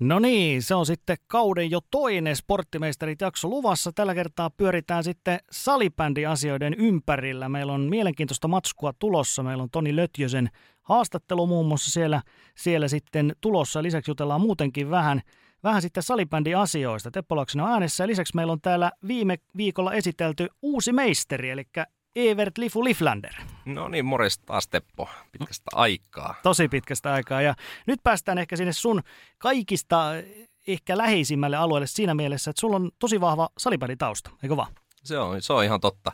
No niin, se on sitten kauden jo toinen Sporttimeisterit-jakso luvassa. Tällä kertaa pyöritään sitten salibändiasioiden ympärillä. Meillä on mielenkiintoista matskua tulossa. Meillä on Toni Lötjösen haastattelu muun muassa siellä sitten tulossa. Lisäksi jutellaan muutenkin vähän sitten salibändiasioista. Teppo Laaksonen on äänessä. Lisäksi meillä on täällä viime viikolla esitelty uusi meisteri, eli Evert Lifu-Liflander. No niin, morjesta taas Teppo. Pitkästä aikaa. Tosi pitkästä aikaa. Ja nyt päästään ehkä sinne sun kaikista ehkä läheisimmälle alueelle siinä mielessä, että sulla on tosi vahva salibänditausta, eikö vaan? Se on ihan totta.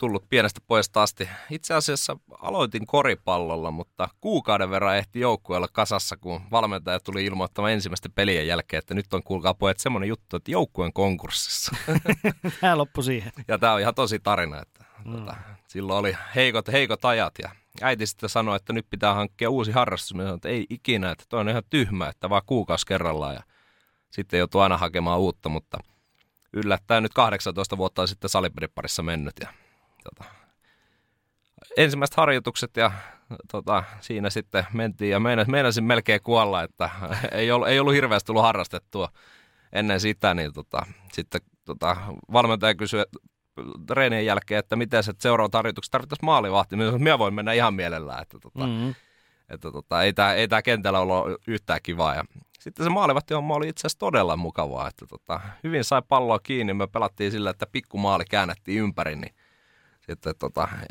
Tullut pienestä pojasta asti. Itse asiassa aloitin koripallolla, mutta kuukauden verran ehti joukkueella kasassa, kun valmentaja tuli ilmoittamaan ensimmäisten pelien jälkeen, että nyt on kuulkaa pojat semmoinen juttu, että joukkueen konkurssissa. Tämä loppui siihen. Ja tämä on ihan tosi tarina, että silloin oli heikot ajat ja äiti sitten sanoi, että nyt pitää hankkia uusi harrastus. Minä sanoin, että ei ikinä, että toi on ihan tyhmä, että vaan kuukausi kerrallaan ja sitten joutuu aina hakemaan uutta, mutta yllättäen nyt 18 vuotta on sitten salibändiparissa mennyt ja ensimmäiset harjoitukset ja siinä sitten mentiin ja meinasin melkein kuolla, että ei ollut hirveästi tullut harrastettua ennen sitä, niin sitten valmentaja kysyi treenien jälkeen, että miten seuraavat harjoitukset tarvittaisiin maalivahti, minä voin mennä ihan mielellään, että, ei tämä kentällä ole yhtään kivaa ja sitten se maalivahti-homma oli itse asiassa todella mukavaa, että hyvin sai palloa kiinni, me pelattiin sillä, että pikkumaali käännettiin ympäri, niin sitten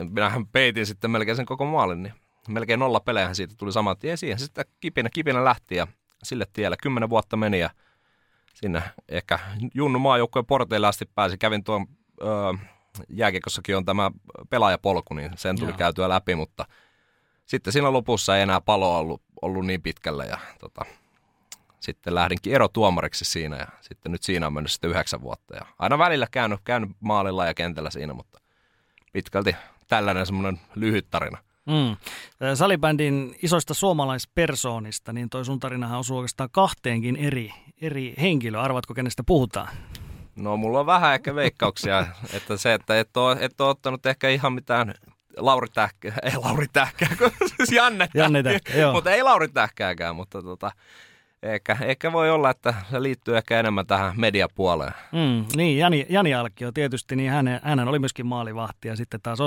minähän peitin sitten melkein sen koko maalin, niin melkein 0 pelejähän siitä tuli saman tien siihen. Sitten kipinä lähti ja sille tielle 10 vuotta meni ja sinne ehkä junnu maajoukkojen porteille asti pääsi. Kävin tuon jääkiekossakin on tämä pelaajapolku, niin sen tuli käytyä läpi, mutta sitten siinä lopussa ei enää paloa ollut niin pitkällä ja sitten lähdinkin erotuomariksi siinä ja sitten nyt siinä on mennyt sitten 9 vuotta ja aina välillä käynyt maalilla ja kentällä siinä, mutta pitkälti tällainen semmoinen lyhyt tarina. Salibändin isoista suomalaispersoonista, niin toi sun tarinahan osuu oikeastaan kahteenkin eri henkilöä. Arvatko, kenestä puhutaan? No mulla on vähän ehkä veikkauksia, että se, että et ole ottanut ehkä ihan mitään Lauri Tähkää, siis Janne Tähkää, joo. Mutta ei Lauri Tähkääkään, mutta Ehkä voi olla, että se liittyy ehkä enemmän tähän mediapuoleen. Niin, Jani Jalkio tietysti, niin hän oli myöskin maalivahti ja sitten taas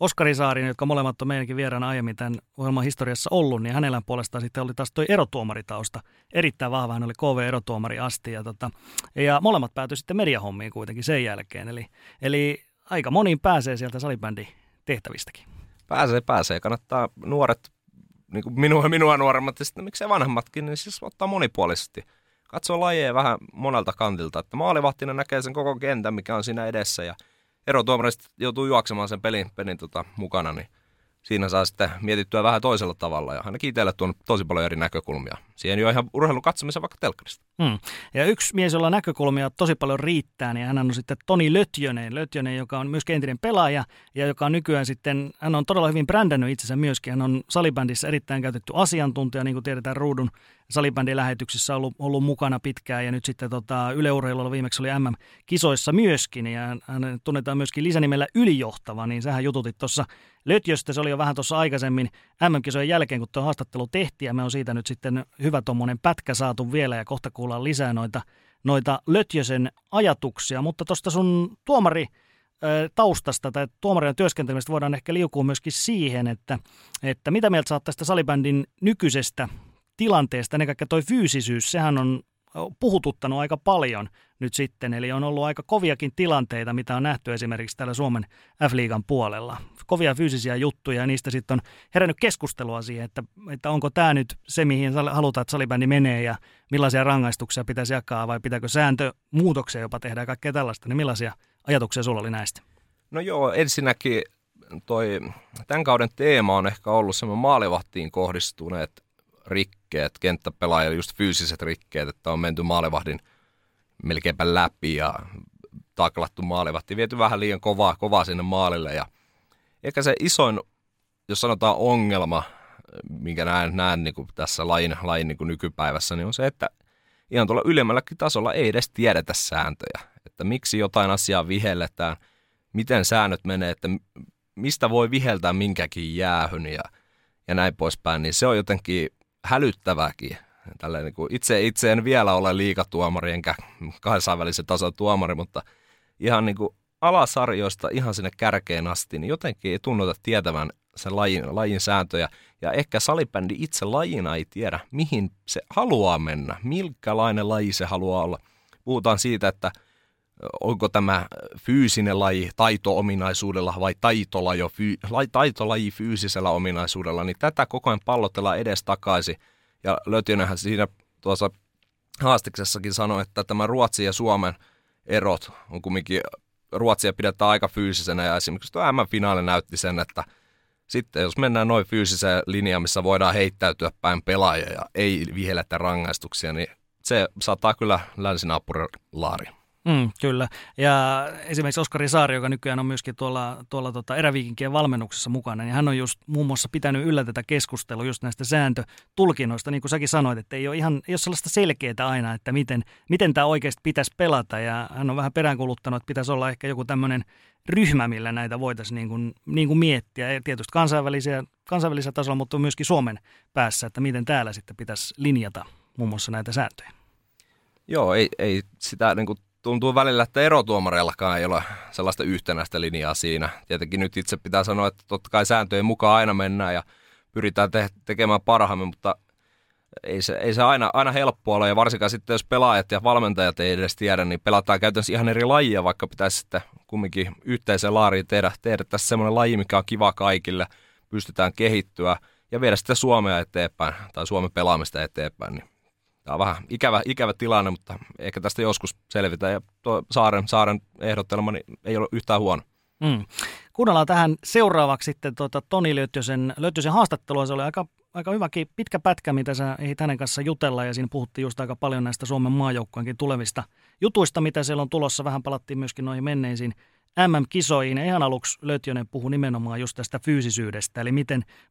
Oskari Saari, jotka molemmat on meidänkin vieraana aiemmin tämän ohjelman historiassa ollut, niin hänellä puolestaan sitten oli taas tuo erotuomaritausta. Erittäin vahva, hän oli KV-erotuomari asti ja molemmat päätyi sitten mediahommiin kuitenkin sen jälkeen. Eli aika moniin pääsee sieltä salibändin tehtävistäkin. Pääsee. Kannattaa nuoret, niin kuin minua nuoremmat ja sitten miksei vanhemmatkin, niin siis ottaa monipuolisesti. Katsoo lajeja vähän monelta kantilta, että maalivahtina näkee sen koko kentän, mikä on siinä edessä ja erotuomarista joutuu juoksemaan sen pelin mukana, niin siinä saa sitten mietittyä vähän toisella tavalla ja ainakin itselle tuon tosi paljon eri näkökulmia. Siihen jo ihan urheilun katsomisen vaikka telkkarista. Ja yksi mies, jolla näkökulmia tosi paljon riittää, niin hän on sitten Toni Lötjönen, joka on myöskin entinen pelaaja ja joka on nykyään sitten, hän on todella hyvin brändännyt itsensä myöskin. Hän on salibändissä erittäin käytetty asiantuntija, niin kuin tiedetään Ruudun salibändilähetyksissä ollut mukana pitkään ja nyt sitten Yle Urheilulla viimeksi oli MM-kisoissa myöskin ja hän tunnetaan myöskin lisänimellä Ylijohtava, niin sähän jututit tuossa Lötjöstä, se oli jo vähän tuossa aikaisemmin MM-kisojen jälkeen, kun tuo haastattelu tehtiin ja me on siitä nyt sitten hyvä tuommoinen pätkä saatu vielä ja kohta kuullaan lisää noita Lötjösen ajatuksia, mutta tuosta sun tuomaritaustasta tai tuomarina työskentelemisestä voidaan ehkä liukua myöskin siihen, että mitä mieltä saat tästä salibändin nykyisestä tilanteesta, ennen kaikkea toi fyysisyys, sehän on puhututtanut aika paljon nyt sitten, eli on ollut aika koviakin tilanteita, mitä on nähty esimerkiksi täällä Suomen F-liigan puolella. Kovia fyysisiä juttuja ja niistä sitten on herännyt keskustelua siihen, että onko tämä nyt se, mihin halutaan, että salibändi menee ja millaisia rangaistuksia pitäisi jakaa vai pitääkö sääntömuutoksia jopa tehdä ja kaikkea tällaista, niin millaisia ajatuksia sulla oli näistä? No joo, ensinnäkin tämän kauden teema on ehkä ollut semmoinen maalivahtiin kohdistuneet rikkeet, kenttäpelaajille just fyysiset rikkeet, että on menty maalivahdin melkeinpä läpi ja taklattu maalivahti, viety vähän liian kovaa sinne maalille ja ehkä se isoin, jos sanotaan ongelma, minkä näen niin kuin tässä lajin niin kuin nykypäivässä, niin on se, että ihan tuolla ylemmälläkin tasolla ei edes tiedetä sääntöjä. Et että miksi jotain asiaa vihelletään, miten säännöt menee, että mistä voi viheltää minkäkin jäähyn ja näin poispäin, niin se on jotenkin hälyttävääkin. Niin kuin itse en vielä ole liigatuomari enkä kansainvälisen tason tuomari, mutta ihan niin kuin alasarjoista ihan sinne kärkeen asti, niin jotenkin ei tunnuta tietävän sen lajin sääntöjä. Ja ehkä salibändi itse lajina ei tiedä, mihin se haluaa mennä, minkälainen laji se haluaa olla. Puhutaan siitä, että onko tämä fyysinen laji taito-ominaisuudella vai taitolaji fyysisellä ominaisuudella, niin tätä koko ajan pallotellaan edestakaisin. Ja Lötjönenhän siinä tuossa haastiksessakin sanoi, että tämä Ruotsin ja Suomen erot on kumminkin, Ruotsia pidetään aika fyysisenä ja esimerkiksi tuo M-finaali näytti sen, että sitten jos mennään noin fyysiseen linjaan, missä voidaan heittäytyä päin pelaajia ja ei vihelletä rangaistuksia, niin se saattaa kyllä länsinaappurin laariin. Kyllä. Ja esimerkiksi Oskari Saari, joka nykyään on myöskin tuolla eräviikinkien valmennuksessa mukana, niin hän on just muun muassa pitänyt yllä tätä keskustelua just näistä sääntötulkinnoista, niin kuin säkin sanoit, että ei ole sellaista selkeää aina, että miten tämä oikeasti pitäisi pelata. Ja hän on vähän peräänkuuluttanut, että pitäisi olla ehkä joku tämmöinen ryhmä, millä näitä voitaisiin niin kuin miettiä. Ja tietysti kansainvälisellä tasolla, mutta myöskin Suomen päässä, että miten täällä sitten pitäisi linjata muun muassa näitä sääntöjä. Joo, ei sitä niin kuin tuntuu välillä, että erotuomareillakaan ei ole sellaista yhtenäistä linjaa siinä. Tietenkin nyt itse pitää sanoa, että totta kai sääntöjen mukaan aina mennään ja pyritään tekemään parhaamme, mutta ei se aina helppoa ole. Ja varsinkaan sitten, jos pelaajat ja valmentajat ei edes tiedä, niin pelataan käytännössä ihan eri lajia, vaikka pitäisi sitten kumminkin yhteiseen laariin tehdä tässä semmoinen laji, mikä on kiva kaikille, pystytään kehittyä ja viedä sitä Suomea eteenpäin tai Suomen pelaamista eteenpäin, niin tämä on vähän ikävä tilanne, mutta ehkä tästä joskus selvitään. Ja tuo Saaren ehdottelema niin ei ole yhtään huono. Kuunnellaan tähän seuraavaksi sitten Toni Lötjösen haastattelua. Se oli aika hyväkin pitkä pätkä, mitä sä ehdit hänen kanssaan jutella. Ja siinä puhuttiin just aika paljon näistä Suomen maajoukkueenkin tulevista jutuista, mitä siellä on tulossa. Vähän palattiin myöskin noihin menneisiin MM-kisoihin. Ja ihan aluksi Lötjönen puhui nimenomaan just tästä fyysisyydestä. Eli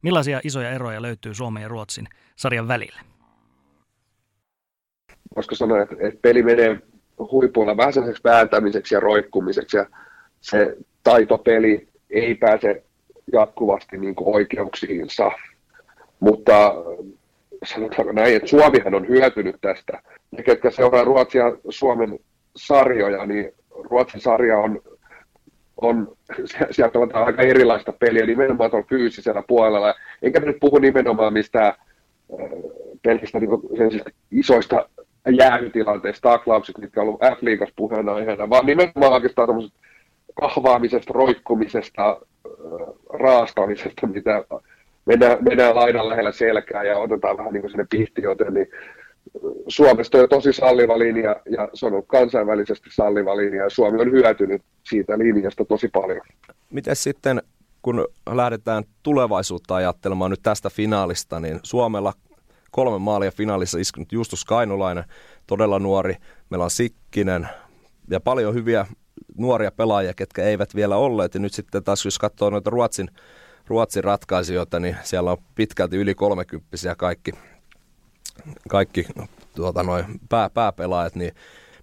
millaisia isoja eroja löytyy Suomen ja Ruotsin sarjan välillä? Voisiko sanoa, että peli menee huipulla vähän sellaiseksi vääntämiseksi ja roikkumiseksi, ja se taitopeli ei pääse jatkuvasti niin kuin oikeuksiinsa. Mutta sanotaanko näin, että Suomihan on hyötynyt tästä. Ne, ketkä seuraa Ruotsia Suomen sarjoja, niin Ruotsin sarja on siellä pelataan aika erilaista peliä, nimenomaan tuolla fyysisellä puolella. Enkä nyt puhu nimenomaan mistään pelkistä niin isoista jäähytilanteista, taklaukset, mitkä on ollut F-liigassa puheenaiheena, vaan nimenomaan oikeastaan tämmöisestä kahvaamisesta, roikkumisesta, raastamisesta, mitä mennään laidan lähellä selkää ja otetaan vähän niin kuin sinne pihtiöten, niin Suomesta on tosi salliva linja ja se on ollut kansainvälisesti salliva linja ja Suomi on hyötynyt siitä linjasta tosi paljon. Miten sitten, kun lähdetään tulevaisuutta ajattelemaan nyt tästä finaalista, niin Suomella 3 maalia finaalissa iskenut Justus Kainulainen, todella nuori, Mela Sikkinen ja paljon hyviä nuoria pelaajia, ketkä eivät vielä olleet. Ja nyt sitten taas, jos katsoo noita Ruotsin ratkaisijoita, niin siellä on pitkälti yli 30-vuotiaita kaikki pääpelaajat. Niin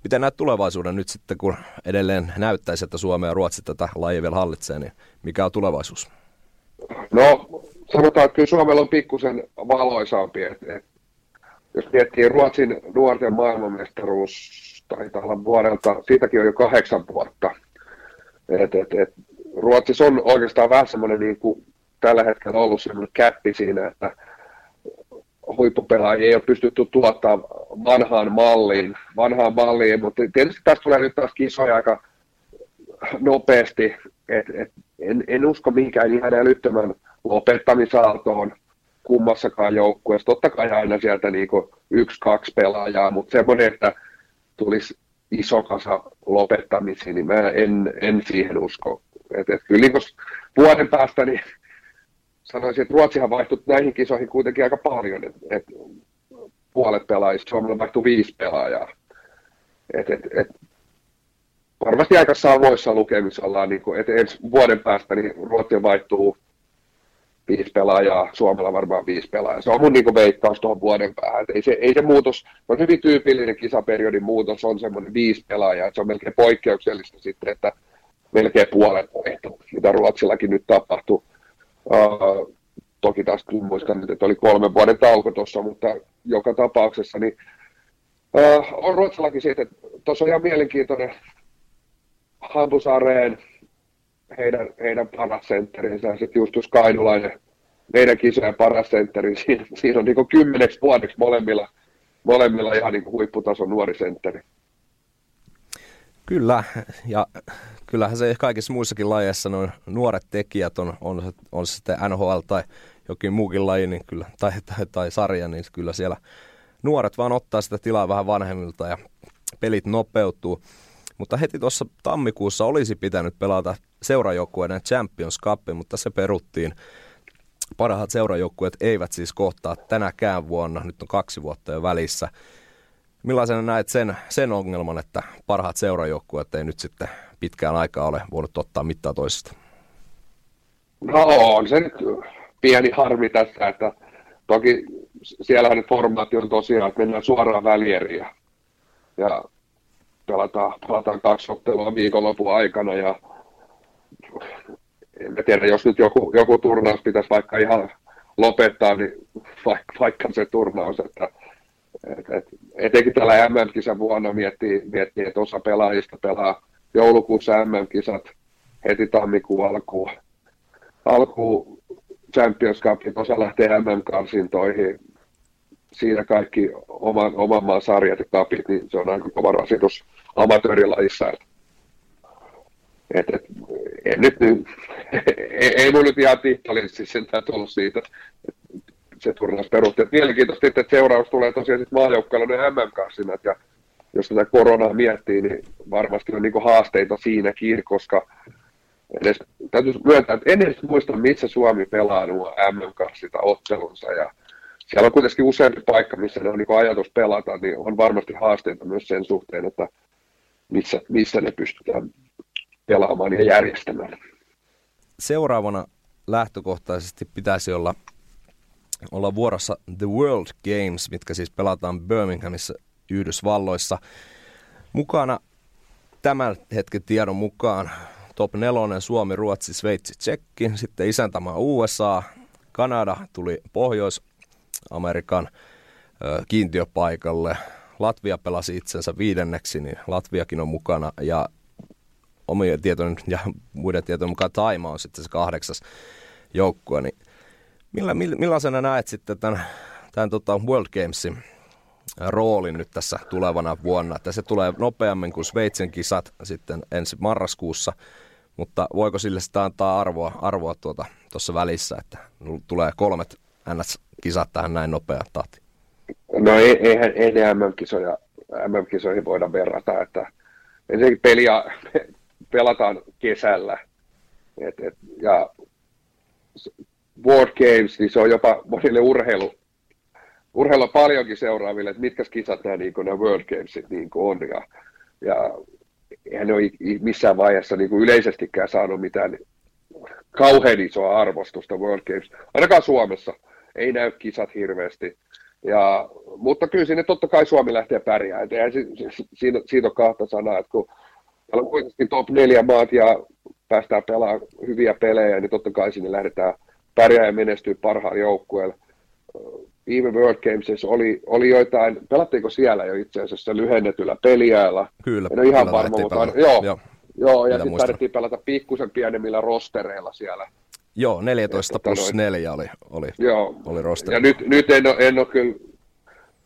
miten näet tulevaisuuden nyt sitten, kun edelleen näyttäisi, että Suomi ja Ruotsi tätä lajia vielä hallitsee, niin mikä on tulevaisuus? No, sanotaan, että kyllä Suomella on pikkusen valoisampi. Jos miettii Ruotsin nuorten maailmanmestaruus, taitaa olla vuodelta, siitäkin on jo 8 vuotta. Ruotsissa on oikeastaan vähän semmoinen, niin kuin tällä hetkellä ollut semmoinen käppi siinä, että huippupelaajia ei ole pystytty tuottaa vanhaan malliin, mutta tietysti tässä tulee nyt taas kisoja aika nopeasti, en usko mihinkään ihan älyttömän lopettamisaaltoon kummassakaan joukkueessa. Totta kai aina sieltä niinku 1-2 pelaajaa, mutta semmoinen, että tulisi iso kasa lopettamisiin, niin mä en siihen usko. Kyllä niin vuoden päästä niin sanoisin, että Ruotsihan vaihtui näihin kisoihin kuitenkin aika paljon. Puolet pelaajista, Suomella vaihtui 5 pelaajaa. Varmasti aika samoissa lukemissa ollaan, niin että ensi vuoden päästä niin Ruotsi vaihtuu 5 pelaajaa, Suomella varmaan 5 pelaajaa. Se on mun niin kuin veikkaus tuohon vuoden päähän. Ei se muutos, on hyvin tyypillinen kisaperiodin muutos, on semmoinen 5 pelaajaa. Se on melkein poikkeuksellista sitten, että melkein puolet vaihtuu, mitä Ruotsillakin nyt tapahtui. Toki taas kun muistan, että oli 3 vuoden tauko tuossa, mutta joka tapauksessa niin, on Ruotsillakin siitä, että tuossa on ihan mielenkiintoinen Hampusareen, heidän paras sentterinsä, ja sitten Justus Kainulainen, meidän kisojen paras sentteri. Siinä on niin 10 vuodeksi molemmilla ihan niin huipputason nuori sentteri. Kyllä, ja kyllähän se kaikissa muissakin lajeissa noin nuoret tekijät on sitten NHL tai jokin muukin laji, niin kyllä, tai sarja, niin kyllä siellä nuoret vaan ottaa sitä tilaa vähän vanhemmilta ja pelit nopeutuu. Mutta heti tuossa tammikuussa olisi pitänyt pelata seurajoukkueiden Champions Cup, mutta se peruttiin. Parhaat seurajoukkueet eivät siis kohtaa tänäkään vuonna, nyt on 2 vuotta jo välissä. Millaisena näet sen ongelman, että parhaat seurajoukkueet ei nyt sitten pitkään aikaa ole voinut ottaa mittaa toisesta? No on se nyt pieni harmi tässä, että toki siellähän nyt formaatti on tosiaan, että mennään suoraan välieriin ja pelataan 2 ottelua viikonlopun aikana, ja en tiedä, jos nyt joku turnaus pitäisi vaikka ihan lopettaa, niin vaikka se turnaus, että etenkin tällä MM-kisan vuonna miettii, että osa pelaajista pelaa joulukuussa MM-kisat, heti tammikuun alkuun Champions Cupin, osa lähtee MM-karsintoihin, siinä kaikki oman maan sarjat ja kapit, niin se on aika kova rasitus amatöörilajissa. Ei mun nyt ihan tihtallisesti sentään tullut siitä, että se turnaus perustuu. Mielenkiintoista, että seuraus tulee tosiaan sitten maajoukkueiden MM-karsinat, ja jos tätä koronaa miettii, niin varmasti on niinku haasteita siinäkin, koska täytyy myöntää, että en edes muista, missä Suomi pelaa nuo MM-karsinta ottelunsa, ja siellä on kuitenkin useampi paikka, missä ne on niin ajatus pelata, niin on varmasti haasteita myös sen suhteen, että missä ne pystytään pelaamaan ja järjestämään. Seuraavana lähtökohtaisesti pitäisi olla vuorossa The World Games, mitkä siis pelataan Birminghamissa Yhdysvalloissa. Mukana tämän hetken tiedon mukaan top 4 Suomi, Ruotsi, Sveitsi, Tsekki, sitten isäntämaa USA, Kanada tuli Pohjois-Amerikan kiintiöpaikalle. Latvia pelasi itsensä 5. niin Latviakin on mukana, ja omien tietojen ja muiden tietojen mukaan Taima on sitten se 8. joukkue. Niin millaisena näet sitten tämän World Gamesin roolin nyt tässä tulevana vuonna? Että se tulee nopeammin kuin Sveitsin kisat sitten ensi marraskuussa, mutta voiko sille sitä antaa arvoa tuossa välissä, että tulee 3 NS-kisat tähän näin nopeaan tahtiin? No eihän ne MM-kisoihin voida verrata, että ensinnäkin peliä pelataan kesällä, ja World Games, niin se on jopa monille urheilua paljonkin seuraaville, että mitkä kisat nämä, niin kuin nämä World Gamesit niin kuin on, ja eihän ne ole missään vaiheessa niin kuin yleisestikään saanut mitään kauhean isoa arvostusta World Games, ainakaan Suomessa, ei näy kisat hirveästi. Mutta kyllä sinne totta kai Suomi lähtee pärjäämään. Siitä on kahta sanaa, että kun täällä on kuitenkin top 4 maat ja päästään pelaamaan hyviä pelejä, niin totta kai sinne lähdetään pärjäämään ja menestyy parhaan joukkueella. Viime World Gamesissa oli joitain, pelattiinko siellä jo itse asiassa lyhennetyllä peliajalla? Kyllä, en ole ihan varma, mutta joo, ja sitten tarvittiin pelata pikkusen pienemmillä rostereilla siellä. Joo, 14 plus 4 oli rosteri. Ja nyt en ole kyllä,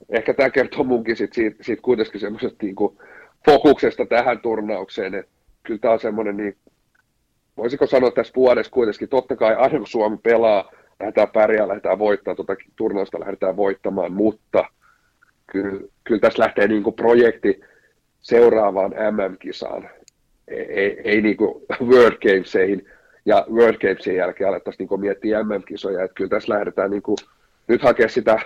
ehkä tämä kertoo munkin siitä kuitenkin semmoisesta niinku fokuksesta tähän turnaukseen, että kyllä tämä on semmoinen, niin, voisiko sanoa tässä vuodessa kuitenkin, totta kai aina kun Suomi pelaa, lähdetään pärjää, lähdetään voittaa, turnausta lähdetään voittamaan, mutta kyllä tässä lähtee niinku projekti seuraavaan MM-kisaan, ei niinku World Gameseihin. Ja World Gamesin jälkeen alettaisiin niin miettiä MM-kisoja, että kyllä tässä lähdetään niin kuin, nyt hakea sitä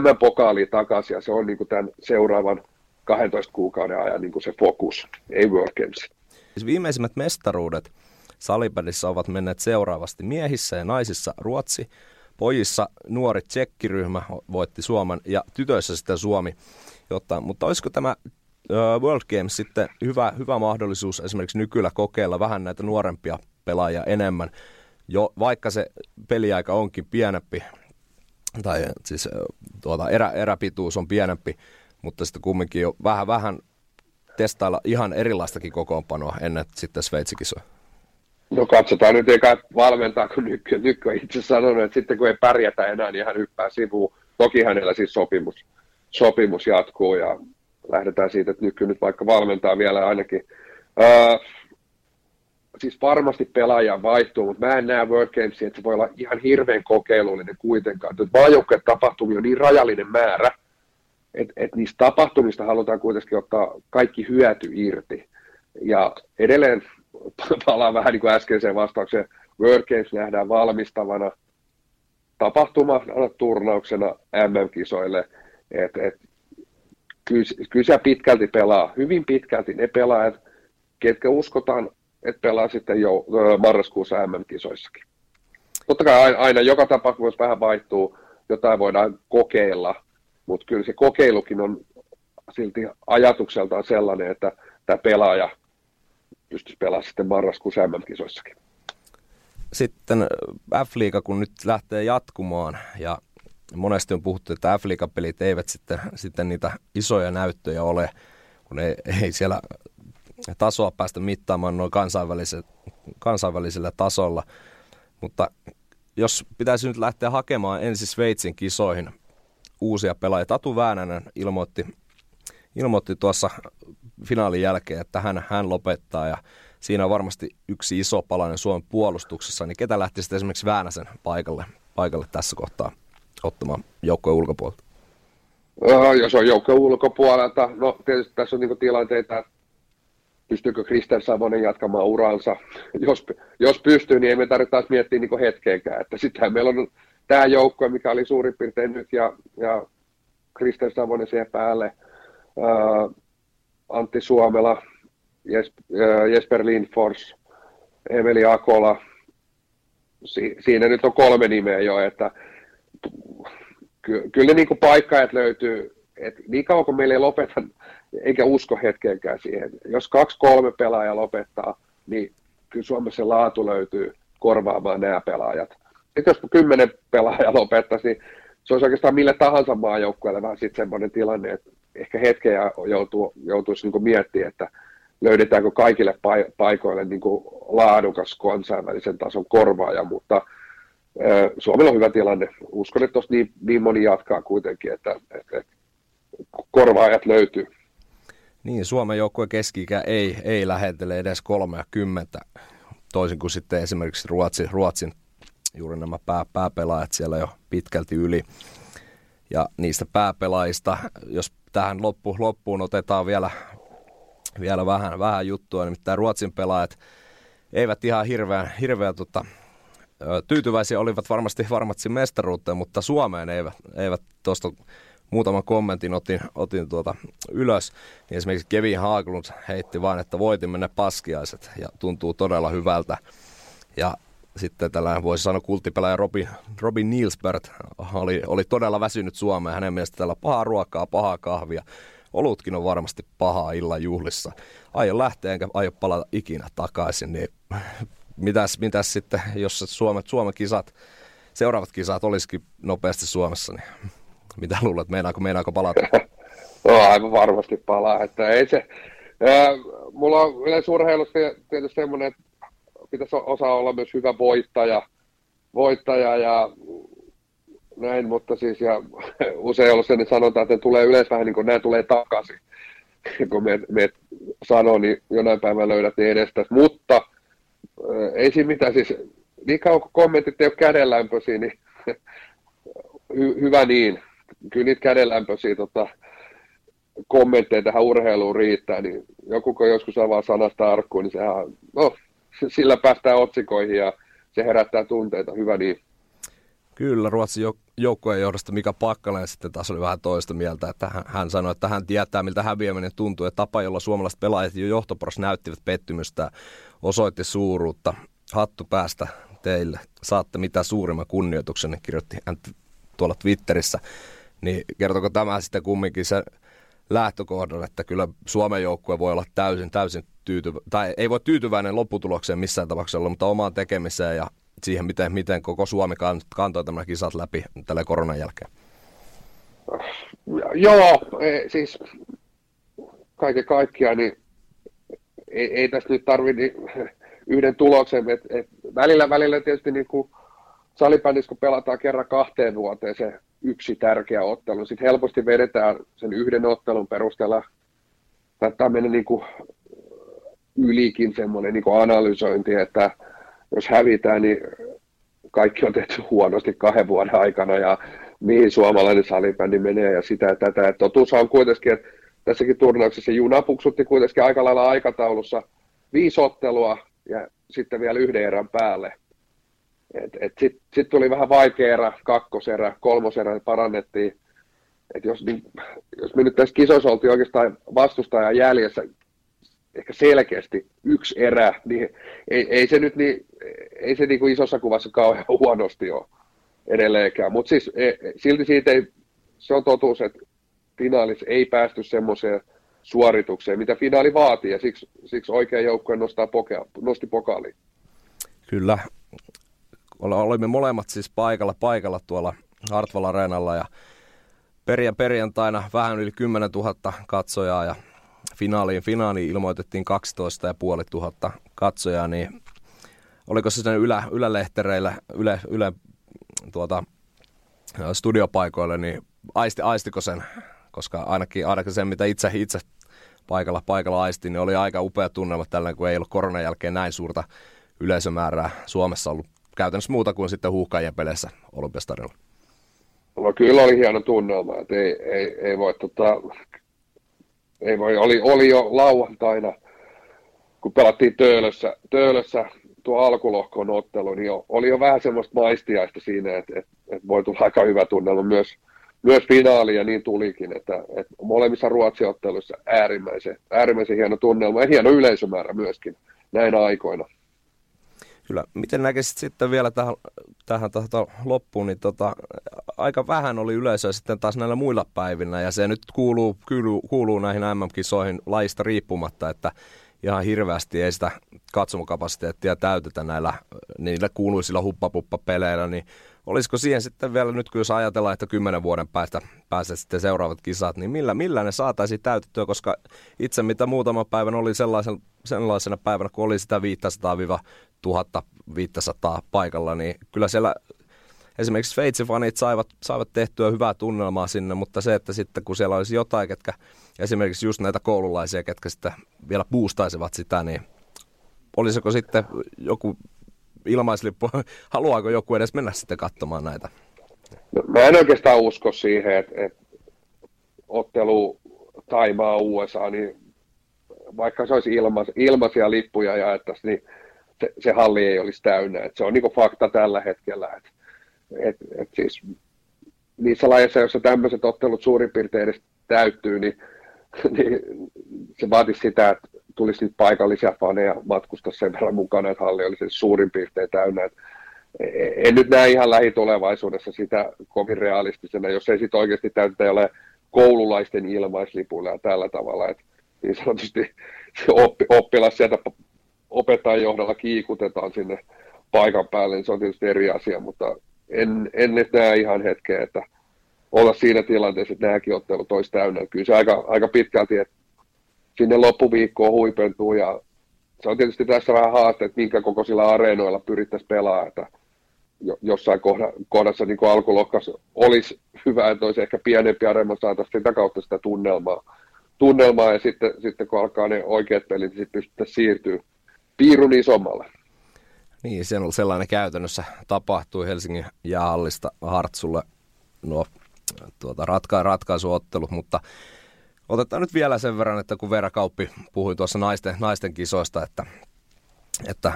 MM-pokaalia takaisin, ja se on niin kuin tämän seuraavan 12 kuukauden ajan niin kuin se fokus, ei World Games. Viimeisimmät mestaruudet Salibändissä ovat menneet seuraavasti miehissä ja naisissa Ruotsi, pojissa nuori tsekkiryhmä voitti Suomen ja tytöissä sitten Suomi. Mutta olisiko tämä World Games sitten hyvä mahdollisuus esimerkiksi nykyllä kokeilla vähän näitä nuorempia pelaajia enemmän, jo, vaikka se peliaika onkin pienempi, tai siis eräpituus on pienempi, mutta sitten kumminkin jo vähän testailla ihan erilaistakin kokoonpanoa ennen sitten Sveitsikisoja. No katsotaan nyt eikä valmentaa, kun Nykkö on itse sanonut, että sitten kun ei pärjätä enää, niin hän hyppää sivuun. Toki hänellä siis sopimus jatkuu ja lähdetään siitä, että Nykkö nyt vaikka valmentaa vielä ainakin. Siis varmasti pelaaja vaihtuu, mutta mä en näe World Gamesia, että se voi olla ihan hirveän kokeilullinen kuitenkaan. Maajoukkojen tapahtumia on niin rajallinen määrä, että niistä tapahtumista halutaan kuitenkin ottaa kaikki hyöty irti. Ja edelleen palaan vähän niin kuin äskeiseen vastaukseen. World Games nähdään valmistavana tapahtumana, turnauksena MM-kisoille. Kyllä se pitkälti pelaa. Hyvin pitkälti ne pelaajat, ketkä uskotaan, että pelaa sitten jo marraskuussa MM-kisoissakin. Totta kai aina joka tapauksessa vähän vaihtuu, jotain voidaan kokeilla, mutta kyllä se kokeilukin on silti ajatukseltaan sellainen, että tämä pelaaja pystyisi pelaamaan sitten marraskuussa MM-kisoissakin. Sitten F-liiga, kun nyt lähtee jatkumaan, ja monesti on puhuttu, että F-liiga-pelit eivät sitten niitä isoja näyttöjä ole, kun ei siellä tasoa päästä mittaamaan noin kansainvälisellä tasolla. Mutta jos pitäisi nyt lähteä hakemaan ensi Sveitsin kisoihin uusia pelaajia. Tatu Väänänen ilmoitti tuossa finaalin jälkeen, että hän lopettaa ja siinä on varmasti yksi iso palanen Suomen puolustuksessa. Niin ketä lähti sitten esimerkiksi Väänäsen paikalle tässä kohtaa ottamaan joukkojen ulkopuolelta? Jos on joukkojen ulkopuolelta, no tietysti tässä on niinku tilanteita, pystyykö Kristel Savonen jatkamaan uransa? Jos pystyy, niin ei me tarvitse miettiä niin hetkeenkään. Että sitähän meillä on tämä joukko, mikä oli suurin piirtein nyt, ja Kristel Savonen siihen päälle, Antti Suomela, Jesper Lindfors, Emeli Akola. Siinä nyt on kolme nimeä jo, että kyllä ne niin paikkaajat löytyy. Et niin kauan kun meillä ei lopeta, eikä usko hetkenkään siihen. Jos 2-3 pelaajaa lopettaa, niin kyllä Suomessa laatu löytyy korvaamaan nämä pelaajat. Et jos 10 pelaajaa lopettaisi, niin se olisi oikeastaan millä tahansa maajoukkueella vähän sitten semmoinen tilanne, että ehkä hetkeä joutuisi niin miettimään, että löydetäänkö kaikille paikoille niin laadukas kansainvälisen tason korvaaja, mutta Suomella on hyvä tilanne. Uskon, että tuossa niin moni jatkaa kuitenkin, että korvaajat löytyy. Niin, Suomen joukkueen keski-ikä ei lähetele edes 30, toisin kuin sitten esimerkiksi Ruotsin juuri nämä pääpelaajat siellä jo pitkälti yli. Ja niistä pääpelaajista, jos tähän loppuun otetaan vielä vähän juttua, nimittäin Ruotsin pelaajat eivät ihan hirveän tyytyväisiä, olivat varmasti mestaruuteen, mutta Suomeen eivät tuosta. Muutaman kommentin otin ylös, niin esimerkiksi Kevin Haglund heitti vain, että voitimme ne paskiaiset ja tuntuu todella hyvältä. Ja sitten tällainen voisi sanoa kulttipelaaja Robin Nilsberth oli todella väsynyt Suomeen. Hänen mielestä täällä pahaa ruokaa, pahaa kahvia. Olutkin on varmasti pahaa illan juhlissa. Aio lähteä enkä aio palata ikinä takaisin. Niin mitäs sitten, jos Suomen kisat, seuraavat kisat olisikin nopeasti Suomessa, niin mitä luulet, meinaako palata? No aivan varmasti palaa. Että ei se. Mulla on yleisurheilussa tietysti semmoinen, että pitäisi osaa olla myös hyvä voittaja ja näin, mutta siis ja usein ollut sen, että sanotaan, että ne tulee yleensä vähän niin kuin nämä tulee takaisin. Kun me sanoo, niin jonain päivänä löydät ne edestä. Mutta ei siinä mitään, siis niin kauan kun kommentit ei ole kädenlämpöisiä, niin hyvä niin. Kyllä niitä kädenlämpöisiä kommentteja tähän urheiluun riittää, niin joku kun joskus avaa sanasta arkkuun, niin sehän, no, sillä päästään otsikoihin ja se herättää tunteita, hyvä niin. Kyllä, Ruotsin joukkueen johdosta Mika Pakkanen sitten taas oli vähän toista mieltä, että hän sanoi, että hän tietää miltä häviäminen tuntuu ja tapa, jolla suomalaiset pelaajat jo johtoporras näyttivät pettymystä, osoitti suuruutta. hattu päästä teille. Saatte mitä suurimman kunnioituksen, kirjoitti hän tuolla Twitterissä. Niin kertoko tämä sitten kumminkin se lähtökohdan, että kyllä Suomen joukkue voi olla täysin tai ei voi tyytyväinen lopputulokseen missään tapauksessa olla, mutta omaan tekemiseen ja siihen, miten koko Suomi kantoi tämän kisat läpi tällä koronan jälkeen. Joo, siis kaiken kaikkiaan niin ei tässä nyt tarvitse niin yhden tuloksen. Et välillä tietysti niin kuin salibändissä, kun pelataan kerran kahteen vuoteen se yksi tärkeä ottelu, sitten helposti vedetään sen yhden ottelun perusteella, saattaa mennä niin kuin ylikin semmoinen niin kuin analysointi, että jos hävitään, niin kaikki on tehty huonosti 2 vuoden aikana ja mihin suomalainen salibändi menee ja sitä ja tätä. Et totuus on kuitenkin, että tässäkin turnauksessa juna puksutti kuitenkin aika lailla aikataulussa 5 ottelua ja sitten vielä 1 erän päälle. Sitten tuli vähän vaikea erä, 2. erä, 3. erä parannettiin. Et jos me nyt tässä kisoissa oltiin oikeastaan vastustajan jäljessä ehkä selkeästi 1 erä, niin ei se niin kuin isossa kuvassa kauhean huonosti ole edelleenkään. Mutta siis silti siitä ei, se on totuus, että finaalissa ei päästy semmoiseen suoritukseen, mitä finaali vaatii, ja siksi oikea joukkue nosti pokaaliin. Kyllä. Olimme molemmat siis paikalla tuolla Hartwall Areenalla, ja perjantaina vähän yli 10 000 katsojaa, ja finaaliin ilmoitettiin 12 500 katsojaa, niin oliko se sen ylälehtereillä, studiopaikoille, niin aistiko sen? Koska ainakin sen, mitä itse paikalla aistin, niin oli aika upea tunnelma tällä, kun ei ollut koronan jälkeen näin suurta yleisömäärää Suomessa ollut käytännössä muuta kuin sitten huuhkajien peleissä Olympiastadionilla. No kyllä oli hieno tunnelma, että ei voi oli jo lauantaina, kun pelattiin Töölössä tuo alkulohkon ottelu, niin oli jo vähän semmoista maistiaista siinä, että voi tulla aika hyvä tunnelma myös finaali, ja niin tulikin, että molemmissa Ruotsi-otteluissa äärimmäisen hieno tunnelma ja hieno yleisömäärä myöskin näinä aikoina. Kyllä. Miten näkisit sitten vielä tähän loppuun, niin aika vähän oli yleisöä sitten taas näillä muilla päivinä, ja se nyt kuuluu näihin MM-kisoihin lajista riippumatta, että ihan hirveästi ei sitä katsomokapasiteettia täytetä niillä kuuluisilla huppapuppapeleillä, niin olisiko siihen sitten vielä nyt, kun jos ajatellaan, että 10 vuoden päästä pääset sitten seuraavat kisat, niin millä ne saataisiin täytettyä, koska itse mitä muutama päivän oli sellaisena päivänä, kun oli sitä 500-1500 paikalla, niin kyllä siellä esimerkiksi Sveitsi-fanit saivat tehtyä hyvää tunnelmaa sinne, mutta se, että sitten kun siellä olisi jotain, ketkä esimerkiksi just näitä koululaisia, ketkä sitten vielä boostaisivat sitä, niin olisiko sitten joku ilmaislippu, haluaako joku edes mennä sitten katsomaan näitä? No, mä en oikeastaan usko siihen, että ottelu Taimaa USA, niin vaikka se olisi ilmaisia lippuja jaettaisiin, niin se halli ei olisi täynnä. Et se on niinku fakta tällä hetkellä. Et siis niissä lajeissa, joissa tämmöiset ottelut suurin piirtein edes täyttyy, niin se vaatisi sitä, että tulisi niitä paikallisia faneja matkustaa sen verran mukana, että halli olisi suurin piirtein täynnä. En nyt näe ihan lähitulevaisuudessa sitä kovin realistisena, jos ei sitten oikeasti täytetä ole koululaisten ilmaislipuilla ja tällä tavalla. Et niin sanotusti oppilas sieltä opettajan johdolla kiikutetaan sinne paikan päälle, niin se on tietysti eri asia, mutta en nyt näe ihan hetkeä, että olla siinä tilanteessa, että nämäkin ottelut olisi täynnä. Kyllä se aika pitkälti, että sinne loppuviikkoon huipentuu, ja se on tietysti tässä vähän haaste, että minkä kokoisilla areenoilla pyrittäisiin pelaamaan, että jossain kohdassa niin kuin alkulohkas olisi hyvä, että olisi ehkä pienempi areena, saataisiin sitä kautta sitä tunnelmaa, ja sitten kun alkaa ne oikeat pelit, niin sitten pystyttäisiin siirtyä piirun isommalle. Niin, sellainen käytännössä tapahtui Helsingin jäähallista Hartsulle nuo ratkaisuottelut, mutta otetaan nyt vielä sen verran, että kun Vera Kauppi puhui tuossa naisten kisoista, että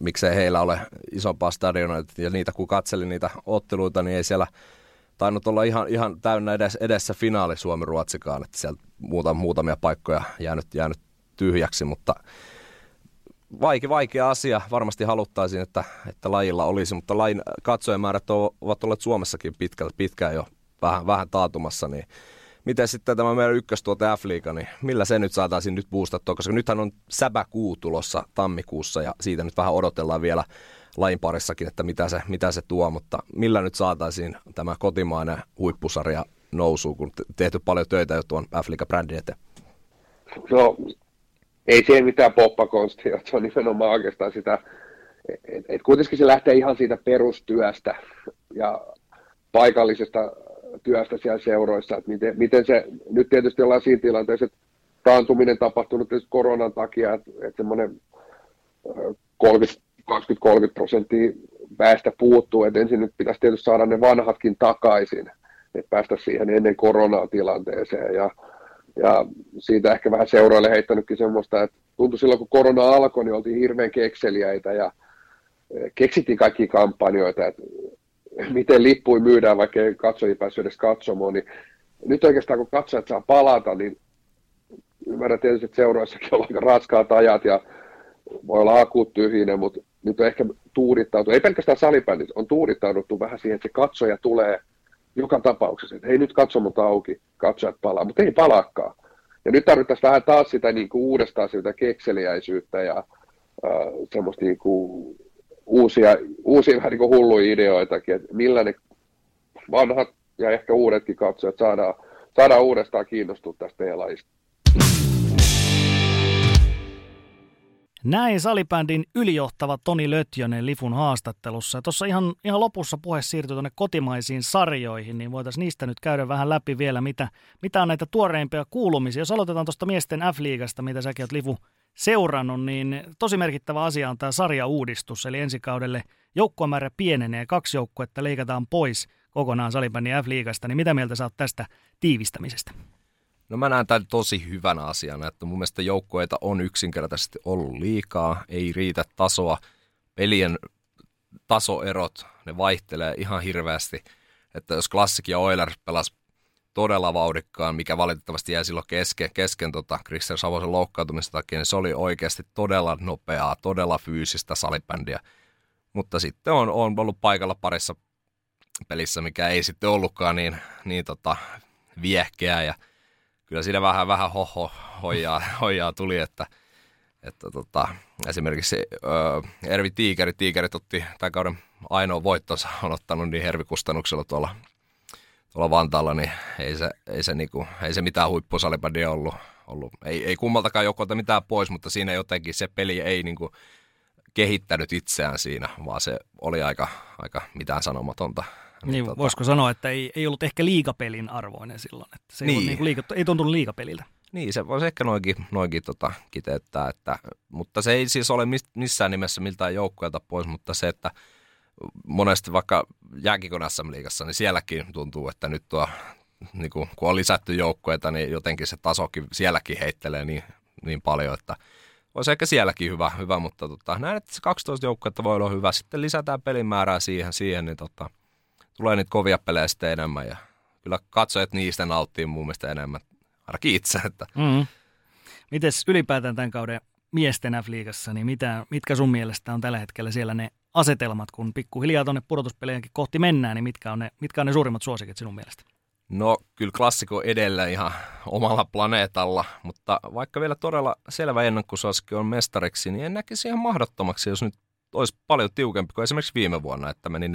miksei heillä ole isompaa stadionia, ja niitä kun katselin niitä otteluita, niin ei siellä tainnut olla ihan täynnä edessä finaali Suomi-Ruotsikaan, että sieltä muutamia paikkoja jäänyt tyhjäksi, mutta Vaikea asia. Varmasti haluttaisiin, että lajilla olisi, mutta lajin katsojamäärät ovat olleet Suomessakin pitkään jo vähän taatumassa. Niin miten sitten tämä meidän ykköstuote F-liiga, niin millä se nyt saataisiin nyt boostattua? Koska nythän on säbäkuu tulossa tammikuussa ja siitä nyt vähän odotellaan vielä lajin parissakin, että mitä se tuo. Mutta millä nyt saataisiin tämä kotimainen huippusarja nousuun, kun tehty paljon töitä jo tuon F-liiga-brändin eteen? No, ei siihen mitään poppakonstia, se on nimenomaan oikeastaan sitä, että kuitenkin se lähtee ihan siitä perustyöstä ja paikallisesta työstä siellä seuroissa, että miten se, nyt tietysti ollaan siinä tilanteessa, että taantuminen tapahtunut tietysti koronan takia, että semmoinen 20-30% väestä puuttuu, että ensin nyt pitäisi tietysti saada ne vanhatkin takaisin, että päästä siihen ennen koronatilanteeseen ja siitä ehkä vähän seuraille heittänytkin semmoista, että tuntui silloin, kun korona alkoi, niin oltiin hirveän kekseliäitä ja keksittiin kaikkia kampanjoita, että miten lippuja myydään, vaikka ei katsojia päässyt edes katsomaan. Niin nyt oikeastaan, kun katsojat saa palata, niin ymmärrän tietysti, että seuroissakin on aika raskaat ajat ja voi olla akut tyhjinä, mutta nyt on ehkä tuudittautunut, ei pelkästään salibändit, on tuudittauduttu vähän siihen, että se katsoja tulee joka tapauksessa, että hei nyt katsomot auki, katsojat palaa, mutta ei palaakaan. Ja nyt tarvittaisiin vähän taas sitä niin kuin uudestaan sitä kekseliäisyyttä ja semmoista niin kuin uusia vähän niin kuin hulluja ideoitakin, että millä ne vanhat ja ehkä uudetkin katsojat saadaan uudestaan kiinnostua tästä lajista. Näin salibändin ylijohtava Toni Lötjönen Lifun haastattelussa. Tuossa ihan lopussa puhe siirtyi tuonne kotimaisiin sarjoihin, niin voitaisiin niistä nyt käydä vähän läpi vielä, mitä on näitä tuoreimpia kuulumisia. Jos aloitetaan tuosta miesten F-liigasta, mitä säkin olet Lifu seurannut, niin tosi merkittävä asia on tämä sarjauudistus. Eli ensi kaudelle joukkuemäärä pienenee, 2 joukkuetta leikataan pois kokonaan salibändin F-liigasta. Niin mitä mieltä sä oot tästä tiivistämisestä? No mä näen tämän tosi hyvänä asiana, että mun mielestä joukkueita on yksinkertaisesti ollut liikaa, ei riitä tasoa, pelien tasoerot, ne vaihtelee ihan hirveästi, että jos Klassik ja Oilers pelasi todella vauhdikkaan, mikä valitettavasti jäi silloin kesken Kristel Savosen loukkaantumisen takia, niin se oli oikeasti todella nopeaa, todella fyysistä salibändiä, mutta sitten on ollut paikalla parissa pelissä, mikä ei sitten ollutkaan niin viehkeää ja kyllä siinä vähän hojaa tuli, että esimerkiksi Ervi Tiikerit otti tämän kauden ainoa voittonsa, on ottanut niin hervikustannuksella tuolla Vantaalla, niin ei se mitään huippusalibändiä ollut. Ei kummaltakaan joukkueelta mitään pois, mutta siinä jotenkin se peli ei niinku kehittänyt itseään siinä, vaan se oli aika mitään sanomatonta. Niin, voisiko sanoa, että ei ollut ehkä liigapelin arvoinen silloin, että se ei tuntunut liigapeliltä. Niin, se voisi ehkä noinkin kiteyttää, mutta se ei siis ole missään nimessä miltään joukkueelta pois, mutta se, että monesti vaikka jääkiekon SM-liigassa, niin sielläkin tuntuu, että nyt tuo, niin kun on lisätty joukkueita, niin jotenkin se tasokin sielläkin heittelee niin paljon, että olisi ehkä sielläkin hyvä mutta näin, että se 12 joukkuetta voi olla hyvä, sitten lisätään pelimäärää siihen niin tulee niitä kovia pelejä sitten enemmän ja kyllä katsojat niistä nauttii mun mielestä enemmän, ainakin itse. Mm-hmm. Mites ylipäätään tämän kauden miesten F-liigassa, niin mitkä sun mielestä on tällä hetkellä siellä ne asetelmat, kun pikkuhiljaa tuonne pudotuspelejäkin kohti mennään, niin mitkä on ne suurimmat suosikit sinun mielestä? No kyllä Klassikko edellä ihan omalla planeetalla, mutta vaikka vielä todella selvä ennakkosuosikki on mestariksi, niin en näkisi ihan mahdottomaksi, jos nyt olisi paljon tiukempi kuin esimerkiksi viime vuonna, että meni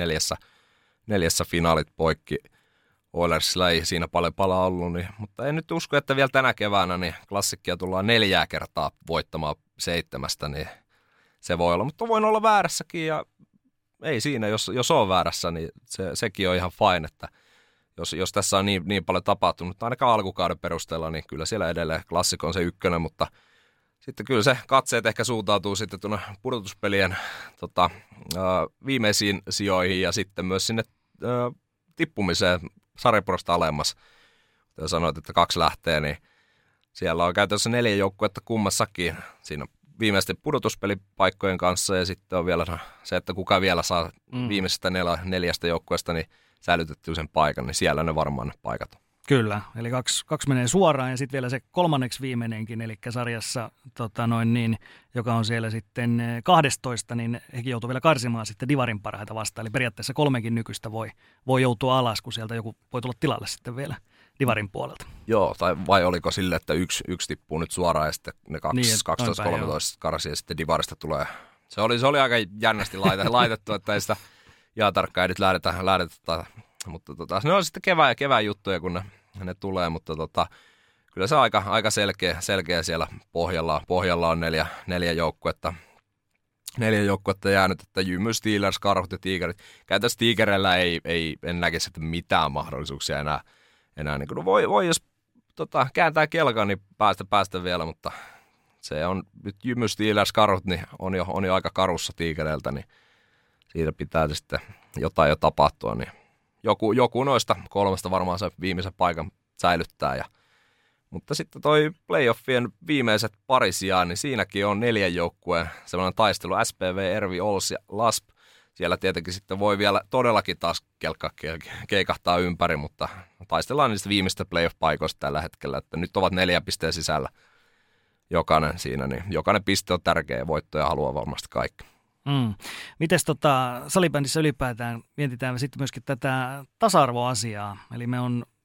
neljässä finaalit poikki. Oilersilla ei siinä paljon palaa ollut, mutta en nyt usko, että vielä tänä keväänä niin Klassikkia tullaan 4 kertaa voittamaan 7, niin se voi olla. Mutta voin olla väärässäkin ja ei siinä, jos on väärässä, niin sekin on ihan fine, että jos tässä on niin paljon tapahtunut, ainakaan alkukauden perusteella, niin kyllä siellä edelleen Klassikko on se ykkönen, mutta sitten kyllä se katseet ehkä suuntautuu sitten tuonne pudotuspelien viimeisiin sijoihin ja sitten myös sinne tippumiseen sarjaporosta alemmas. Te sanoit, että 2 lähtee, niin siellä on käytössä 4 joukkuetta kummassakin siinä viimeisten pudotuspelipaikkojen kanssa ja sitten on vielä se, että kuka vielä saa viimeisestä 4 joukkueesta niin säilytettyä sen paikan, niin siellä ne varmaan ne paikat on. Kyllä, eli kaksi menee suoraan ja sitten vielä se kolmanneksi viimeinenkin, eli sarjassa, joka on siellä sitten 12, niin hekin joutuu vielä karsimaan sitten divarin parhaita vastaan. Eli periaatteessa kolmekin nykyistä voi joutua alas, kun sieltä joku voi tulla tilalle sitten vielä divarin puolelta. Joo, tai vai oliko sille, että yksi tippuu nyt suoraan ja sitten ne 12-13 karsia ja sitten divarista tulee. Se oli aika jännästi laitettu, että ei sitä ihan tarkkaan ei nyt lähdetä. Mutta ne on sitten kevään juttuja, kun ne tulee, mutta kyllä se on aika selkeä siellä pohjalla. Pohjalla on neljä joukkuetta jäänyt, että Jymy, Steelers, Karhut ja Tiikerit. Käytännössä Tiikereillä ei en näkisi mitään mahdollisuuksia enää. Niin kuin voi jos kääntää kelkan, niin päästä vielä, mutta se on nyt Jymy, Steelers, Karhut, niin on jo aika karussa Tiikereiltä, niin siitä pitää sitten jotain jo tapahtua, niin joku noista kolmesta varmaan se viimeisen paikan säilyttää. Mutta sitten toi playoffien viimeiset pari sijaa, niin siinäkin on 4 joukkueen sellainen taistelu. SPV, Ervi, Ols ja LASP. Siellä tietenkin sitten voi vielä todellakin taas keikahtaa ympäri, mutta taistellaan niistä viimeistä playoff-paikoista tällä hetkellä. Että nyt ovat 4 pisteen sisällä jokainen siinä, niin jokainen piste on tärkeä voitto ja haluaa varmasti kaikki. Mites salibändissä ylipäätään mietitään sitten myöskin tätä tasa-arvoasiaa, eli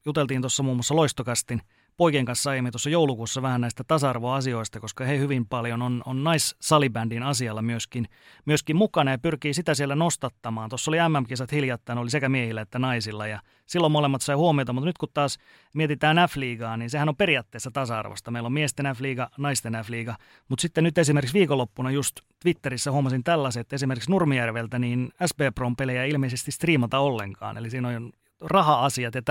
juteltiin tuossa muun muassa Loistokastin poikien kanssa aiemmin tuossa joulukuussa vähän näistä tasa-arvoasioista, koska he hyvin paljon on naissalibändin asialla myöskin mukana ja pyrkii sitä siellä nostattamaan. Tuossa oli MM-kisat hiljattain, oli sekä miehillä että naisilla ja silloin molemmat sai huomiota, mutta nyt kun taas mietitään F-liigaa, niin sehän on periaatteessa tasa-arvosta. Meillä on miesten F-liiga, naisten F-liiga, mutta sitten nyt esimerkiksi viikonloppuna just Twitterissä huomasin tällaiset, että esimerkiksi Nurmijärveltä niin SB Pron pelejä ilmeisesti striimata ollenkaan, eli siinä on raha-asiat ja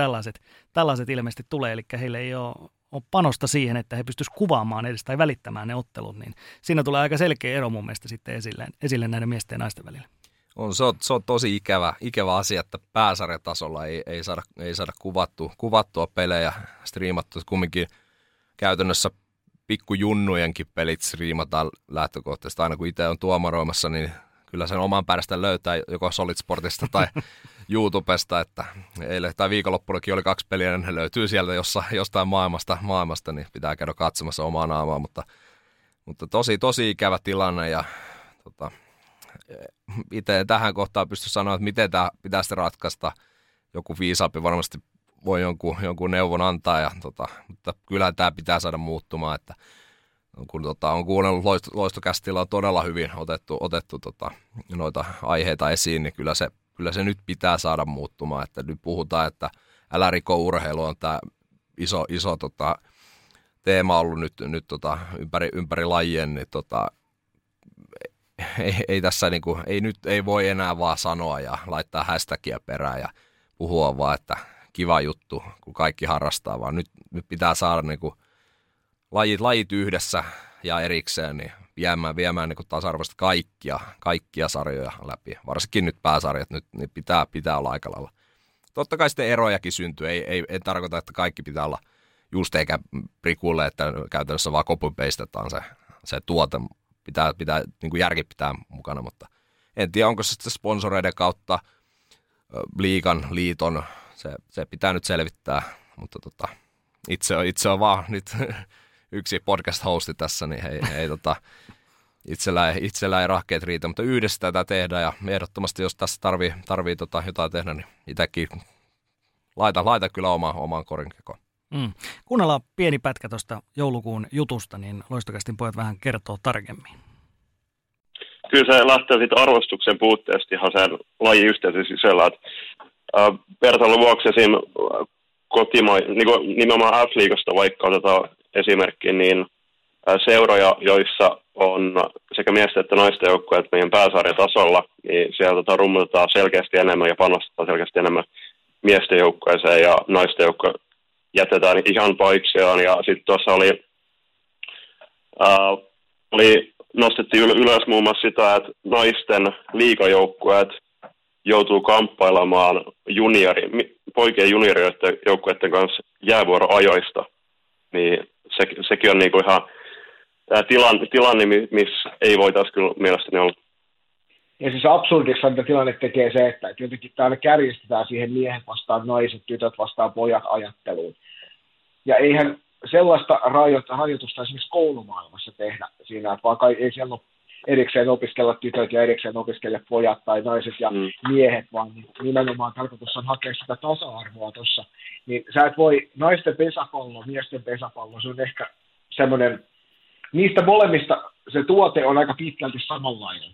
tällaiset ilmeisesti tulee, eli heillä ei ole panosta siihen, että he pystyisivät kuvaamaan edes tai välittämään ne ottelut, niin siinä tulee aika selkeä ero mun mielestä sitten esille näiden miesten ja naisten välillä. Se on tosi ikävä asia, että pääsarjatasolla ei saada kuvattua pelejä, striimattua, kumminkin käytännössä pikkujunnujenkin pelit striimataan lähtökohtaisesti, aina kun itse on tuomaroimassa, niin kyllä sen oman päästä löytää joko Solid Sportista tai YouTubesta, että eilen tai viikonloppunakin oli 2 peliä, niin ne löytyy sieltä jostain maailmasta, niin pitää käydä katsomassa omaa naamaa, mutta tosi ikävä tilanne ja itse tähän kohtaan pysty sanoa, että miten tämä pitäisi ratkaista. Joku viisaampi varmasti voi jonkun neuvon antaa, ja, mutta kyllä tämä pitää saada muuttumaan, että kun on kuunnellut Loistokästillä on todella hyvin otettu noita aiheita esiin, niin kyllä se nyt pitää saada muuttumaan. Että nyt puhutaan, että älä riko urheilu on tämä iso teema ollut nyt ympäri lajien, niin ei tässä niinku, ei voi enää vaan sanoa ja laittaa hashtagia perään ja puhua vaan, että kiva juttu, kun kaikki harrastaa, vaan nyt pitää saada niinku lajit yhdessä ja erikseen niin viemään niin tasa-arvoista kaikkia sarjoja läpi. Varsinkin nyt pääsarjat nyt niin pitää olla aika lailla. Totta kai sitten erojakin syntyy. Ei tarkoita, että kaikki pitää olla just eikä prikulle, että käytännössä vaan copy-pastetaan se tuote. Pitää niin kuin järki pitää mukana, mutta en tiedä, onko se sitten sponsoreiden kautta liiton. Se pitää nyt selvittää, mutta itse on vaan nyt yksi podcast-hosti tässä, niin itsellä ei rahkeet riitä, mutta yhdessä tätä tehdään ja ehdottomasti, jos tässä tarvii jotain tehdä, niin itsekin laita kyllä omaan korinkekoon. Kuunnellaan pieni pätkä tuosta joulukuun jutusta, niin Loistokästin pojat vähän kertoo tarkemmin. Kyllä se lähtee sitten arvostuksen puutteesta ihan sen lajiyhteisön sisällä, että vertailun vuoksi esimerkiksi niin nimenomaan F-liigasta vaikka otetaan esimerkki, niin seuroja, joissa on sekä miesten että naisten joukkueet meidän pääsarjatasolla, niin siellä rummutetaan selkeästi enemmän ja panostetaan selkeästi enemmän miesten joukkueeseen ja naisten joukkue jätetään ihan paiksiaan. Ja sitten tuossa nostettiin ylös muun muassa sitä, että naisten liigajoukkueet joutuu kamppailemaan poikien juniorioiden joukkueiden kanssa jäävuoroajoista, niin sekin on niinku ihan tilanne, missä ei voitaisiin kyllä mielestäni olla. Ja siis absurdiksihan tämä tilanne tekee se, että jotenkin täällä kärjistetään siihen miehet vastaan naiset, tytöt vastaan pojat ajatteluun. Ja eihän sellaista rajoitusta esimerkiksi koulumaailmassa tehdä siinä, että vaan ei siellä ole erikseen opiskella tytöt ja erikseen opiskella pojat tai naiset ja miehet, vaan nimenomaan tarkoitus on hakea sitä tasa-arvoa tuossa. Niin sä et voi naisten pesäpallo, miesten pesäpallo, se on ehkä semmoinen, niistä molemmista se tuote on aika pitkälti samanlainen,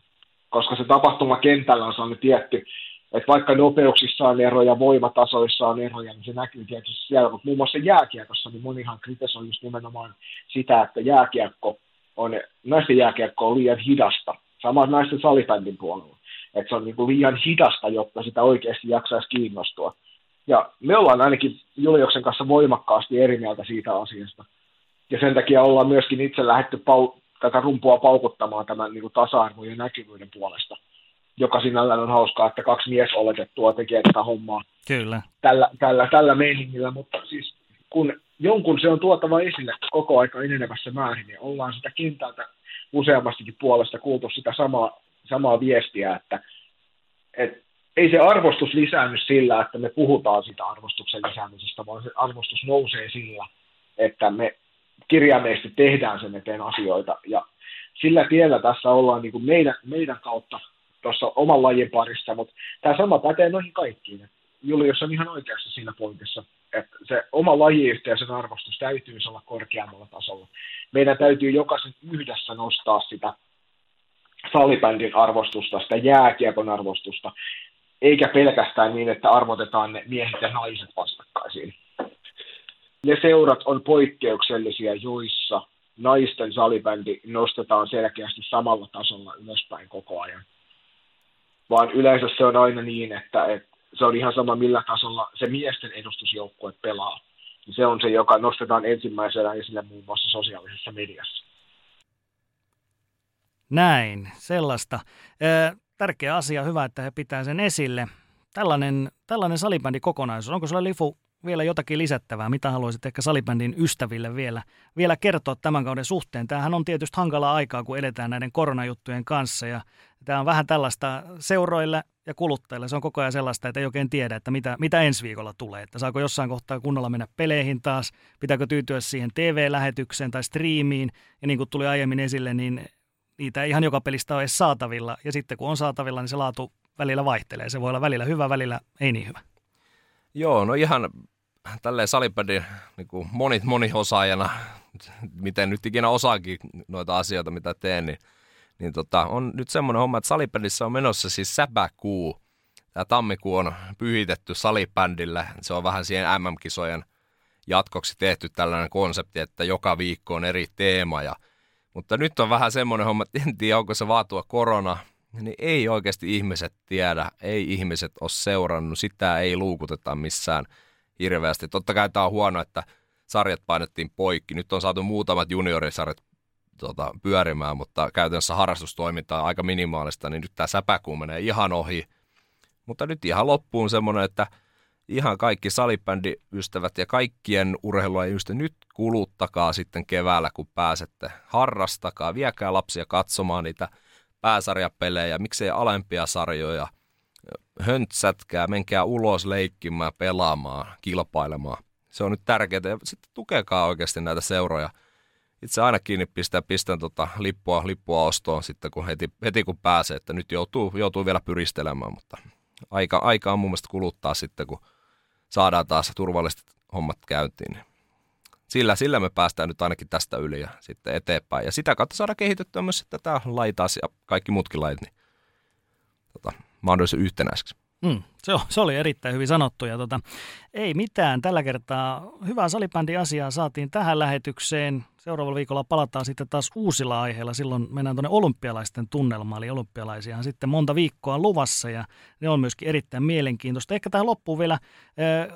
koska se tapahtuma kentällä on sellainen tietty, että vaikka nopeuksissa on eroja, voimatasoissa on eroja, niin se näkyy tietysti siellä, mutta muun muassa jääkiekossa, niin monihan kritisoi just nimenomaan sitä, että naisten jääkiekko on liian hidasta, sama naisten salibändin puolella, että se on niin kuin liian hidasta, jotta sitä oikeasti jaksaisi kiinnostua. Ja me ollaan ainakin Juliuksen kanssa voimakkaasti eri mieltä siitä asiasta, ja sen takia ollaan myöskin itse lähdetty tätä rumpua paukuttamaan tämän niin kuin tasa-arvon ja näkyvyyden puolesta, joka sinällään on hauskaa, että kaksi miesoletettua tekee tätä hommaa. Kyllä. Tällä meiningillä, mutta siis kun jonkun se on tuotava esille koko aika enenevässä määrin, niin ollaan sitä kentältä useammastikin puolesta kuultu sitä samaa viestiä, että ei se arvostus lisäänny sillä, että me puhutaan sitä arvostuksen lisäämisestä, vaan se arvostus nousee sillä, että me kirjaimellisesti tehdään sen eteen asioita, ja sillä tiellä tässä ollaan niin kuin meidän kautta tuossa oman lajin parissa, mutta tämä sama pätee noihin kaikkiin. Julius on ihan oikeassa siinä pointissa, että se oma lajiyhteisön arvostus täytyy olla korkeammalla tasolla. Meidän täytyy jokaisen yhdessä nostaa sitä salibändin arvostusta, sitä jääkiekon arvostusta, eikä pelkästään niin, että arvotetaan ne miehet ja naiset vastakkaisiin. Ne seurat on poikkeuksellisia, joissa naisten salibändi nostetaan selkeästi samalla tasolla ylöspäin koko ajan. Vaan yleensä se on aina niin, että se on ihan sama millä tasolla se miesten edustusjoukkue pelaa. Se on se, joka nostetaan ensimmäisenä esille muun muassa sosiaalisessa mediassa. Näin, sellaista. Tärkeä asia, hyvä, että he pitää sen esille. Tällainen salibändikokonaisuus, onko sulla Lifu vielä jotakin lisättävää? Mitä haluaisit ehkä salibändin ystäville vielä kertoa tämän kauden suhteen? Tämähän on tietysti hankalaa aikaa, kun eletään näiden koronajuttujen kanssa, ja tämä on vähän tällaista seuroille ja kuluttajille. Se on koko ajan sellaista, että ei oikein tiedä, että mitä ensi viikolla tulee. Että saako jossain kohtaa kunnolla mennä peleihin taas, pitääkö tyytyä siihen TV-lähetykseen tai striimiin, ja niin kuin tuli aiemmin esille, niin niitä ei ihan joka pelistä ole edes saatavilla, ja sitten kun on saatavilla, niin se laatu välillä vaihtelee. Se voi olla välillä hyvä, välillä ei niin hyvä. Joo, no ihan tälleen salibändin niin kuin moniosaajana, miten nyt ikinä osaakin noita asioita, mitä teen, niin on nyt semmoinen homma, että salibändissä on menossa siis säpäkuu. Tämä tammikuu on pyhitetty salibändillä. Se on vähän siihen MM-kisojen jatkoksi tehty tällainen konsepti, että joka viikko on eri teema. Mutta nyt on vähän semmoinen homma, että en tiedä, onko se vaatua korona, niin ei oikeasti ihmiset tiedä, ei ihmiset ole seurannut, sitä ei luukuteta missään hirveästi. Totta kai tämä on huono, että sarjat painettiin poikki. Nyt on saatu muutamat juniorisarjat pyörimään, mutta käytännössä harrastustoiminta on aika minimaalista, niin nyt tämä säpäkuu menee ihan ohi. Mutta nyt ihan loppuun semmoinen, että ihan kaikki salibändiystävät ja kaikkien urheilulajien ystävät, nyt kuluttakaa sitten keväällä, kun pääsette. Harrastakaa, viekää lapsia katsomaan niitä pääsarjapelejä, miksei alempia sarjoja. Höntsätkää, menkää ulos leikkimään, pelaamaan, kilpailemaan. Se on nyt tärkeää. Ja sitten tukekaa oikeasti näitä seuroja. Itse ainakin pistän lippua ostoon sitten, kun heti kun pääsee, että nyt joutuu vielä pyristelemään, mutta aika on mun mielestä kuluttaa sitten, kun saadaan taas turvalliset hommat käyntiin. Sillä me päästään nyt ainakin tästä yli ja sitten eteenpäin. Ja sitä kautta saadaan kehitettyä myös sitten tätä laitaa ja kaikki muutkin lait, niin mahdollisimman yhtenäiseksi. Se oli erittäin hyvin sanottu. Ja ei mitään. Tällä kertaa hyvää salibändiasiaa saatiin tähän lähetykseen. Seuraavalla viikolla palataan sitten taas uusilla aiheilla. Silloin mennään tuonne olympialaisten tunnelmaan, eli olympialaisiahan sitten monta viikkoa luvassa, ja ne on myöskin erittäin mielenkiintoista. Ehkä tähän loppuun vielä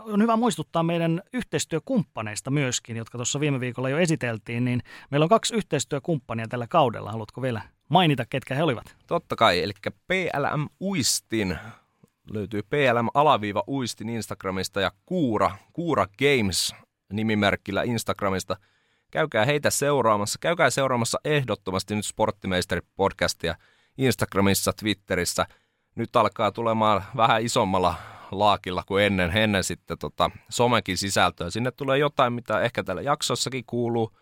on hyvä muistuttaa meidän yhteistyökumppaneista myöskin, jotka tuossa viime viikolla jo esiteltiin, niin meillä on 2 yhteistyökumppania tällä kaudella. Haluatko vielä mainita, ketkä he olivat? Totta kai, eli PLM Uistin. Löytyy PLM-Uistin Instagramista ja Kuura Games nimimerkillä Instagramista. Käykää heitä seuraamassa. Käykää seuraamassa ehdottomasti nyt Sporttimeisteri-podcastia. Instagramissa, Twitterissä. Nyt alkaa tulemaan vähän isommalla laakilla kuin ennen sitten somenkin sisältöä. Sinne tulee jotain, mitä ehkä tällä jaksossakin kuuluu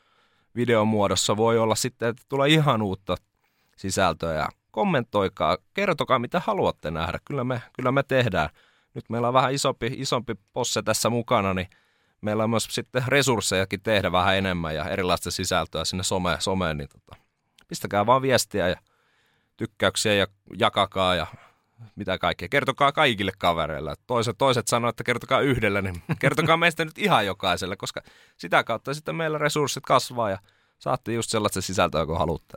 videomuodossa. Voi olla sitten, että tulee ihan uutta sisältöä ja kommentoikaa, kertokaa mitä haluatte nähdä. Kyllä me tehdään. Nyt meillä on vähän isompi posse tässä mukana, niin meillä on myös sitten resurssejakin tehdä vähän enemmän ja erilaista sisältöä sinne someen. Niin pistäkää vaan viestiä ja tykkäyksiä ja jakakaa ja mitä kaikkea. Kertokaa kaikille kavereille. Toiset sanoo, että kertokaa yhdellä, niin kertokaa meistä nyt ihan jokaiselle, koska sitä kautta sitten meillä resurssit kasvaa ja saatte just sellaista sisältöä, kun haluatte.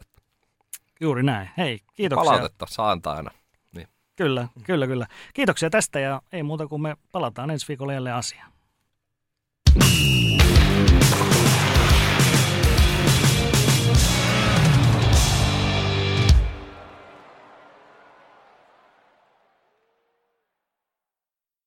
Juuri näin. Hei, kiitoksia. Palautetta saa antaa aina. Niin. Kyllä. Kiitoksia tästä ja ei muuta kuin me palataan ensi viikolla jälleen asiaan.